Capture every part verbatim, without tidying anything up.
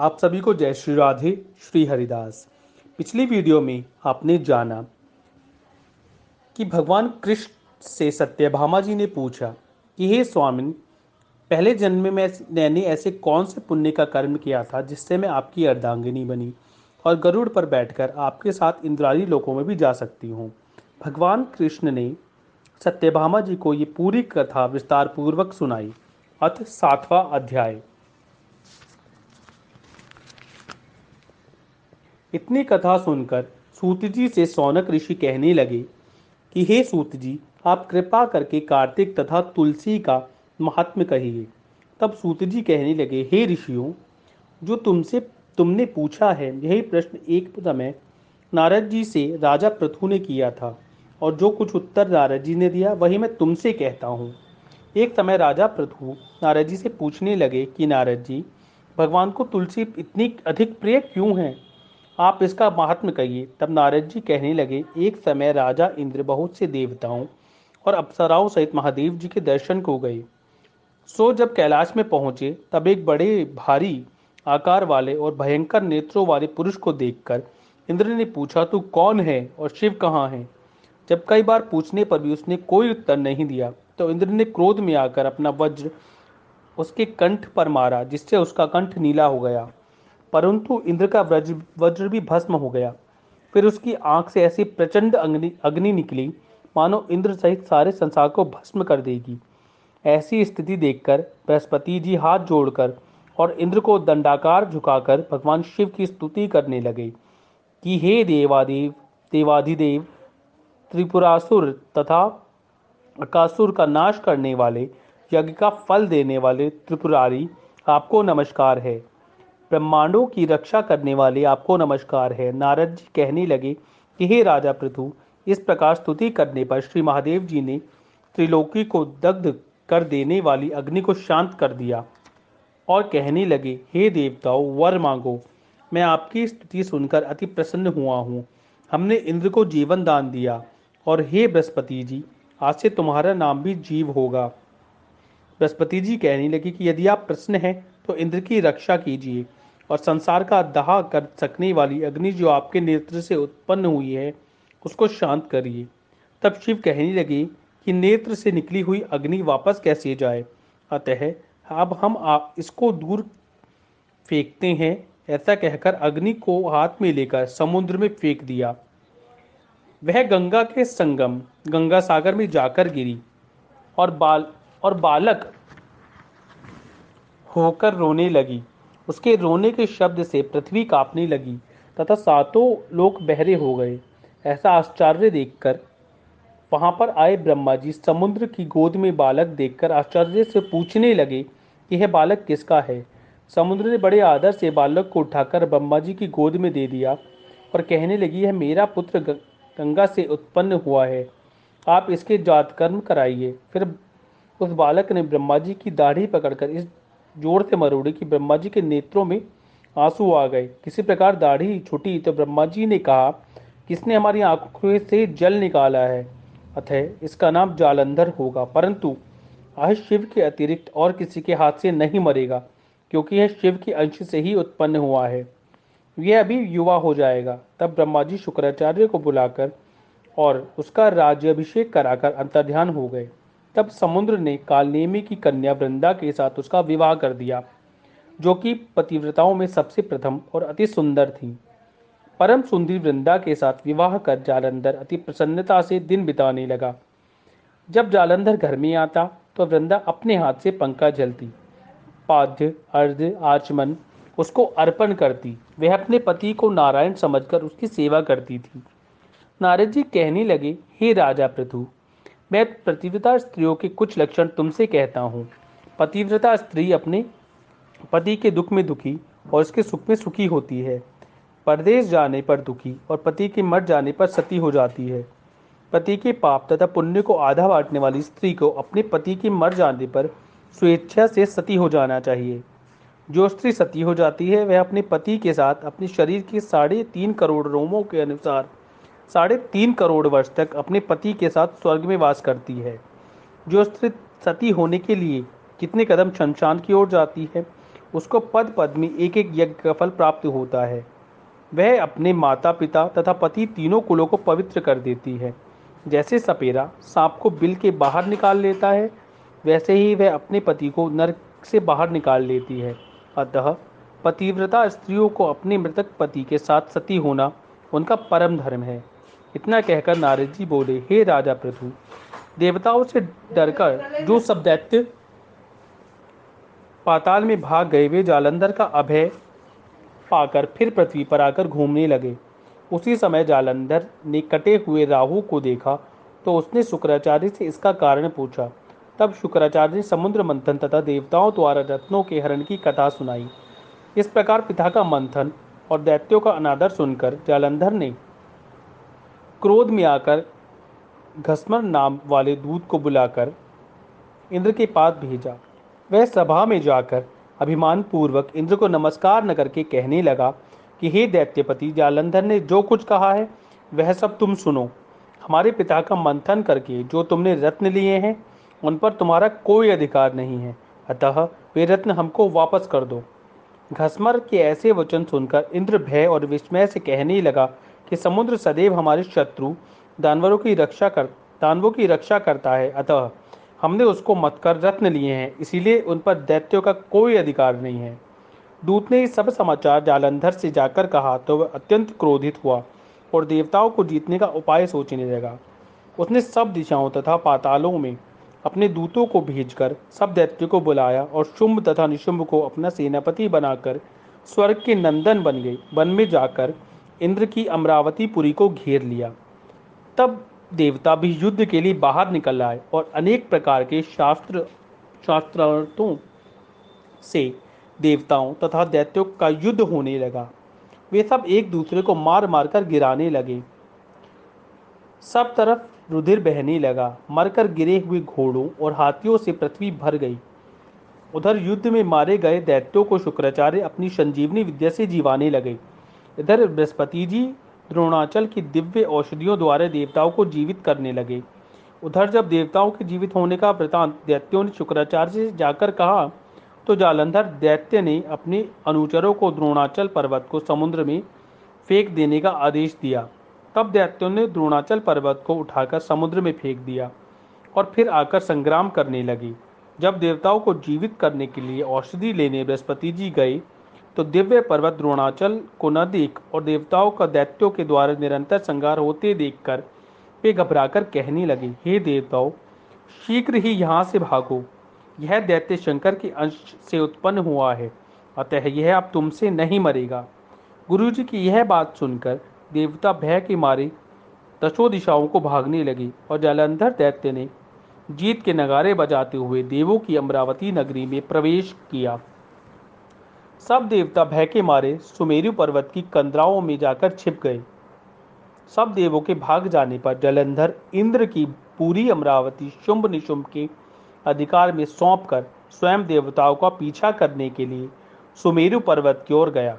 आप सभी को जय श्री राधे श्री हरिदास। पिछली वीडियो में आपने जाना कि भगवान कृष्ण से सत्यभामा जी ने पूछा कि हे स्वामिन, पहले जन्म में मैंने ऐसे कौन से पुण्य का कर्म किया था जिससे मैं आपकी अर्धांगिनी बनी और गरुड़ पर बैठकर आपके साथ इंद्रारी लोकों में भी जा सकती हूँ। भगवान कृष्ण ने सत्यभामा जी को ये पूरी कथा विस्तार पूर्वक सुनाई। अथ सातवां अध्याय। इतनी कथा सुनकर सूत जी से सौनक ऋषि कहने लगे कि हे सूत जी, आप कृपा करके कार्तिक तथा तुलसी का महात्म्य कहिए। तब सूत जी कहने लगे, हे ऋषियों, जो तुमसे तुमने पूछा है यही प्रश्न एक समय नारद जी से राजा प्रथु ने किया था और जो कुछ उत्तर नारद जी ने दिया वही मैं तुमसे कहता हूँ। एक समय राजा प्रथु नारद जी से पूछने लगे कि नारद जी, भगवान को तुलसी इतनी अधिक प्रिय क्यों है, आप इसका महात्म्य कहिए। तब नारद जी कहने लगे, एक समय राजा इंद्र बहुत से देवताओं और अप्सराओं सहित महादेव जी के दर्शन को गए। सो जब कैलाश में पहुंचे तब एक बड़े भारी आकार वाले और भयंकर नेत्रों वाले पुरुष को देखकर इंद्र ने पूछा, तू कौन है और शिव कहाँ है? जब कई बार पूछने पर भी उसने कोई उत्तर नहीं दिया तो इंद्र ने क्रोध में आकर अपना वज्र उसके कंठ पर मारा, जिससे उसका कंठ नीला हो गया, परंतु इंद्र का वज्र वज्र भी भस्म हो गया। फिर उसकी आंख से ऐसी प्रचंड अग्नि अग्नि निकली मानो इंद्र सहित सारे संसार को भस्म कर देगी। ऐसी स्थिति देखकर बृहस्पति जी हाथ जोड़कर और इंद्र को दंडाकार झुकाकर भगवान शिव की स्तुति करने लगे कि हे देवादेव देवाधिदेव त्रिपुरासुर तथा अकासुर का नाश करने वाले, यज्ञ का फल देने वाले त्रिपुरारी, आपको नमस्कार है। ब्रह्मांडों की रक्षा करने वाले, आपको नमस्कार है। नारद जी कहने लगे कि हे राजा पृथु, इस प्रकार स्तुति करने पर श्री महादेव जी ने त्रिलोकी को दग्ध कर देने वाली अग्नि को शांत कर दिया और कहने लगे, हे देवताओं, वर मांगो। मैं आपकी स्तुति सुनकर अति प्रसन्न हुआ हूँ। हमने इंद्र को जीवन दान दिया और हे बृहस्पति जी, आज से तुम्हारा नाम भी जीव होगा। बृहस्पति जी कहने लगे कि यदि आप प्रसन्न हैं तो इंद्र की रक्षा कीजिए और संसार का दाह कर सकने वाली अग्नि जो आपके नेत्र से उत्पन्न हुई है उसको शांत करिए। तब शिव कहने लगे कि नेत्र से निकली हुई अग्नि वापस कैसे जाए, अतः अब हम आप इसको दूर फेंकते हैं। ऐसा कहकर अग्नि को हाथ में लेकर समुद्र में फेंक दिया। वह गंगा के संगम गंगा सागर में जाकर गिरी और बाल और बालक होकर रोने लगी। उसके रोने के शब्द से पृथ्वी कांपने लगी तथा सातों लोग बहरे हो गए। ऐसा आश्चर्य देखकर वहां पर आए ब्रह्मा जी समुद्र की गोद में बालक देखकर आश्चर्य से पूछने लगे कि यह बालक किसका है। समुद्र ने बड़े आदर से बालक को उठाकर ब्रह्मा जी की गोद में दे दिया और कहने लगी, यह मेरा पुत्र गंगा से उत्पन्न हुआ है, आप इसके जातकर्म कराइए। फिर उस बालक ने ब्रह्मा जी की दाढ़ी पकड़कर इस जोर से मरोड़ी कि ब्रह्मा जी के नेत्रों में आंसू आ गए। किसी प्रकार दाढ़ी छुटी तो ब्रह्मा जी ने कहा, किसने हमारी आंखों से जल निकाला है, अतः इसका नाम जालंधर होगा, परंतु यह शिव के अतिरिक्त और किसी के हाथ से नहीं मरेगा, क्योंकि यह शिव के अंश से ही उत्पन्न हुआ है। यह अभी युवा हो जाएगा। तब ब्रह्मा जी शुक्राचार्य को बुलाकर और उसका राज्याभिषेक कराकर अंतर्ध्यान हो गए। तब समुद्र ने कालनेमी की कन्या वृंदा के साथ उसका विवाह कर दिया, जो कि पतिव्रताओं में सबसे प्रथम और अति सुंदर थी। परम सुंदरी वृंदा के साथ विवाह कर जालंधर अति प्रसन्नता से दिन बिताने लगा। जब जालंधर घर में आता तो वृंदा अपने हाथ से पंखा झलती, पाद्य अर्ध आचमन उसको अर्पण करती। वह अपने पति को नारायण समझकर उसकी सेवा करती थी। नारद जी कहने लगे, हे राजा पृथु, मैं पतिव्रता स्त्रियों के कुछ लक्षण तुमसे कहता हूँ। पतिव्रता स्त्री अपने पति के दुख में दुखी और उसके सुख में सुखी होती है, परदेश जाने पर दुखी और पति के मर जाने पर सती हो जाती है। पति के पाप तथा पुण्य को आधा बांटने वाली स्त्री को अपने पति के मर जाने पर स्वेच्छा से सती हो जाना चाहिए। जो स्त्री सती हो जाती है वह अपने पति के साथ अपने शरीर के साढ़े तीन करोड़ रोमों के अनुसार साढ़े तीन करोड़ वर्ष तक अपने पति के साथ स्वर्ग में वास करती है। जो स्त्री सती होने के लिए कितने कदम शमशान की ओर जाती है उसको पद पद में एक एक यज्ञ का फल प्राप्त होता है। वह अपने माता पिता तथा पति तीनों कुलों को पवित्र कर देती है। जैसे सपेरा सांप को बिल के बाहर निकाल लेता है, वैसे ही वह अपने पति को नरक से बाहर निकाल लेती है। अतः पतिव्रता स्त्रियों को अपने मृतक पति के साथ सती होना उनका परम धर्म है। इतना कहकर नारद जी बोले, हे राजा पृथु, देवताओं से डरकर जो सब दैत्य पाताल में भाग गए, वे जालंधर का अभय पाकर फिर पृथ्वी पर आकर घूमने लगे। उसी समय जालंधर ने कटे हुए राहु को देखा तो उसने शुक्राचार्य से इसका कारण पूछा। तब शुक्राचार्य ने समुद्र मंथन तथा देवताओं द्वारा रत्नों के हरण की कथा सुनाई। इस प्रकार पिता का मंथन और दैत्यों का अनादर सुनकर जालंधर ने क्रोध में आकर घस्मर नाम वाले दूत को बुलाकर इंद्र के पास भेजा। वह सभा में जाकर अभिमान पूर्वक इंद्र को नमस्कार न करके कहने लगा कि हे दैत्यपति, जालंधर ने जो कुछ कहा है वह सब तुम सुनो। हमारे पिता का मंथन करके जो तुमने रत्न लिए हैं उन पर तुम्हारा कोई अधिकार नहीं है, अतः वे रत्न हमको वापस कर दो। घस्मर के ऐसे वचन सुनकर इंद्र भय और विस्मय से कहने लगा कि समुद्र सदैव हमारे शत्रु दानवों की रक्षा कर दानवों की रक्षा करता है, अतः हमने उसको मत कर रत्न लिए हैं, इसीलिए उन पर दैत्यों का कोई अधिकार नहीं है। दूत ने सब समाचार जालंधर से जाकर कहा तो वह अत्यंत क्रोधित हुआ और देवताओं को जीतने का उपाय सोचने लगा। उसने सब दिशाओं तथा पातालों में अपने दूतों को भेजकर सब दैत्यों को बुलाया और शुंभ तथा निशुंभ को अपना सेनापति बनाकर स्वर्ग के नंदन बन गए वन में जाकर इंद्र की अमरावती पुरी को घेर लिया। तब देवता भी युद्ध के लिए बाहर निकल आए और अनेक प्रकार के शास्त्र शास्त्रार्थों से देवताओं तथा दैत्यों का युद्ध होने लगा। वे सब एक दूसरे को मार मार कर गिराने लगे। सब तरफ रुधिर बहने लगा। मरकर गिरे हुए घोड़ों और हाथियों से पृथ्वी भर गई। उधर युद्ध में मारे गए दैत्यों को शुक्राचार्य अपनी संजीवनी विद्या से जीवाने लगे। इधर बृहस्पति जी द्रोणाचल की दिव्य औषधियों द्वारा देवताओं को जीवित करने लगे। उधर जब देवताओं के जीवित होने का वृतांत दैत्यों ने शुक्राचार्य से जाकर कहा तो जालंधर दैत्य ने अपने अनुचरों को द्रोणाचल पर्वत को समुद्र में फेंक देने का आदेश दिया। तब दैत्यों ने द्रोणाचल पर्वत को उठाकर समुद्र में फेंक दिया और फिर आकर संग्राम करने लगे। जब देवताओं को जीवित करने के लिए औषधि लेने बृहस्पति जी गए तो दिव्य पर्वत द्रोणाचल को न देख और देवताओं का दैत्यों के द्वारा निरंतर संहार होते देखकर वे घबराकर कहने लगे, हे देवताओं, शीघ्र ही यहाँ से भागो। यह दैत्य शंकर के अंश से उत्पन्न हुआ है, अतः यह अब तुमसे नहीं मरेगा। गुरु जी की यह बात सुनकर देवता भय के मारे दशों दिशाओं को भागने लगे और जालंधर दैत्य ने जीत के नगारे बजाते हुए देवों की अमरावती नगरी में प्रवेश किया। सब देवता भय के मारे सुमेरु पर्वत की कंदराओं में जाकर छिप गए। सब देवों के भाग जाने पर जालंधर इंद्र की पूरी अमरावती शुंभ निशुंभ के अधिकार में सौंप कर स्वयं देवताओं का पीछा करने के लिए सुमेरु पर्वत की ओर गया।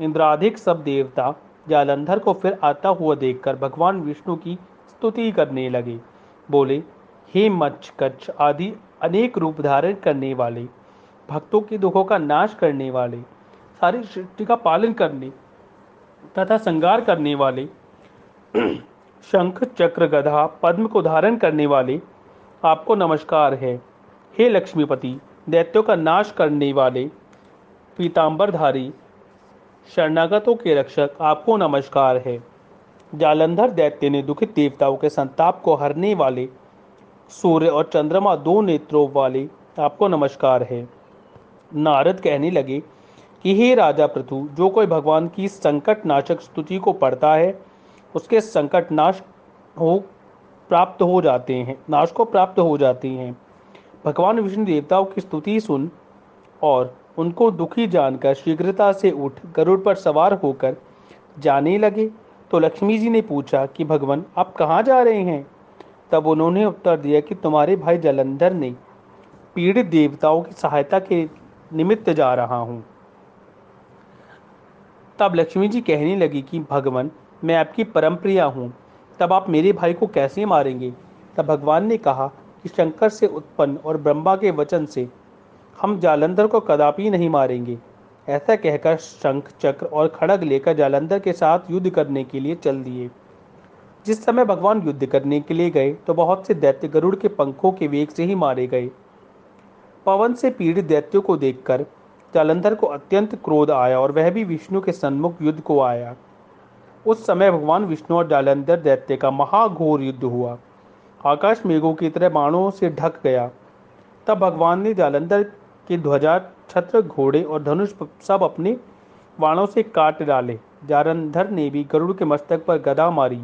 इंद्राधिक सब देवता जालंधर को फिर आता हुआ देखकर भगवान विष्णु की स्तुति करने लगे। बोले, हे मच्छकच्छ आदि अनेक रूप धारण करने वाले, भक्तों के दुखों का नाश करने वाले, सारी सृष्टि का पालन करने तथा संहार करने वाले, शंख चक्र गदा पद्म को धारण करने वाले, आपको नमस्कार है। हे लक्ष्मीपति, दैत्यों का नाश करने वाले, पीताम्बरधारी शरणागतों के रक्षक, आपको नमस्कार है। जालंधर दैत्य ने दुखित देवताओं के संताप को हरने वाले सूर्य और चंद्रमा दो नेत्रों वाले, आपको नमस्कार है। नारद कहने लगे कि हे राजा पृथु, जो कोई भगवान की संकट नाशक स्तुति को पढ़ता है उसके संकट नाश हो प्राप्त हो जाते हैं नाश को प्राप्त हो जाते हैं। भगवान विष्णु देवताओं की स्तुति सुन और उनको दुखी जानकर शीघ्रता से उठ गरुड़ पर सवार होकर जाने लगे। तो लक्ष्मी जी ने पूछा कि भगवान, आप कहाँ जा रहे हैं? तब उन्होंने उत्तर दिया कि तुम्हारे भाई जालंधर ने पीड़ित देवताओं की सहायता के निमित्त जा रहा हूँ। तब लक्ष्मी जी कहने लगी कि भगवान, मैं आपकी परम प्रिया हूँ, तब आप मेरे भाई को कैसे मारेंगे? तब भगवान ने कहा कि शंकर से उत्पन्न और ब्रह्मा के वचन से हम जालंधर को कदापि नहीं मारेंगे। ऐसा कहकर शंख, चक्र और खड़ग लेकर जालंधर के साथ युद्ध करने के लिए चल दिए। जिस समय भगवान युद्ध करने के लिए गए तो बहुत से दैत्य गरुड़ के पंखों के वेग से ही मारे गए। पवन से पीड़ित दैत्यों को देखकर जालंधर को अत्यंत क्रोध आया और वह भी विष्णु के सन्मुख युद्ध को आया। उस समय भगवान विष्णु और जालंधर दैत्य का महाघोर युद्ध हुआ। आकाश मेघों की तरह बाणों से ढक गया। तब भगवान ने जालंधर के ध्वजा, छत्र, घोड़े और धनुष सब अपने बाणों से काट डाले। जालंधर ने भी गरुड़ के मस्तक पर गदा मारी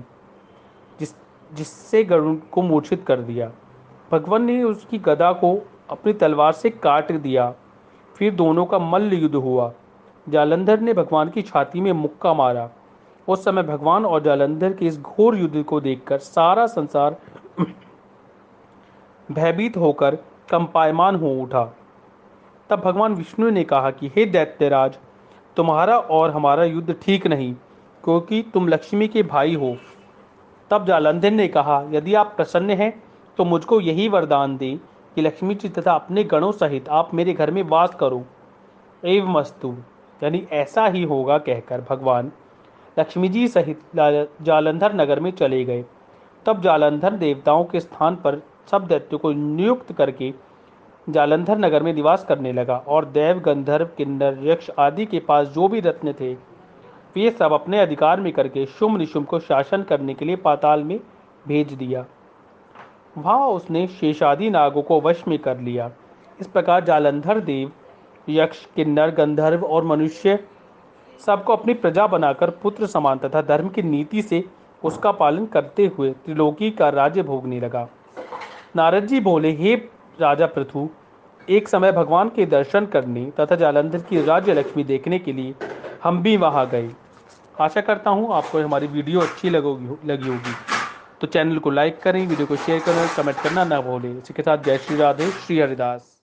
जिस जिससे गरुड़ को मूर्छित कर दिया। भगवान ने उसकी गदा को अपनी तलवार से काट दिया। फिर दोनों का मल्ल युद्ध हुआ। जालंधर ने भगवान की छाती में मुक्का मारा। उस समय भगवान और जालंधर के इस घोर युद्ध को देखकर सारा संसार भयभीत होकर कंपायमान हो उठा। तब भगवान विष्णु ने कहा कि हे दैत्यराज, तुम्हारा और हमारा युद्ध ठीक नहीं, क्योंकि तुम लक्ष्मी के भाई हो। तब जालंधर ने कहा, यदि आप प्रसन्न हैं तो मुझको यही वरदान दें कि लक्ष्मी जी तथा अपने गणों सहित आप मेरे घर में वास करो। एवं मस्तु, यानी ऐसा ही होगा, कहकर भगवान लक्ष्मी जी सहित जालंधर नगर में चले गए। तब जालंधर देवताओं के स्थान पर सब दैत्यों को नियुक्त करके जालंधर नगर में निवास करने लगा और देव, गंधर्व, किन्नर, यक्ष आदि के पास जो भी रत्न थे वे सब अपने अधिकार में करके शुंभ निशुंभ को शासन करने के लिए पाताल में भेज दिया। वहाँ उसने शेषादि नागों को वश में कर लिया। इस प्रकार जालंधर देव, यक्ष, किन्नर, गंधर्व और मनुष्य सबको अपनी प्रजा बनाकर पुत्र समान तथा धर्म की नीति से उसका पालन करते हुए त्रिलोकी का राज्य भोगने लगा। नारद जी बोले, हे राजा पृथु, एक समय भगवान के दर्शन करने तथा जालंधर की राज्य लक्ष्मी देखने के लिए हम भी वहां गए। आशा करता हूं आपको हमारी वीडियो अच्छी लगोगी लगी होगी। तो चैनल को लाइक करें, वीडियो को शेयर करें, कमेंट करना ना भूलें। इसी के साथ जय श्री राधे, श्री हरिदास।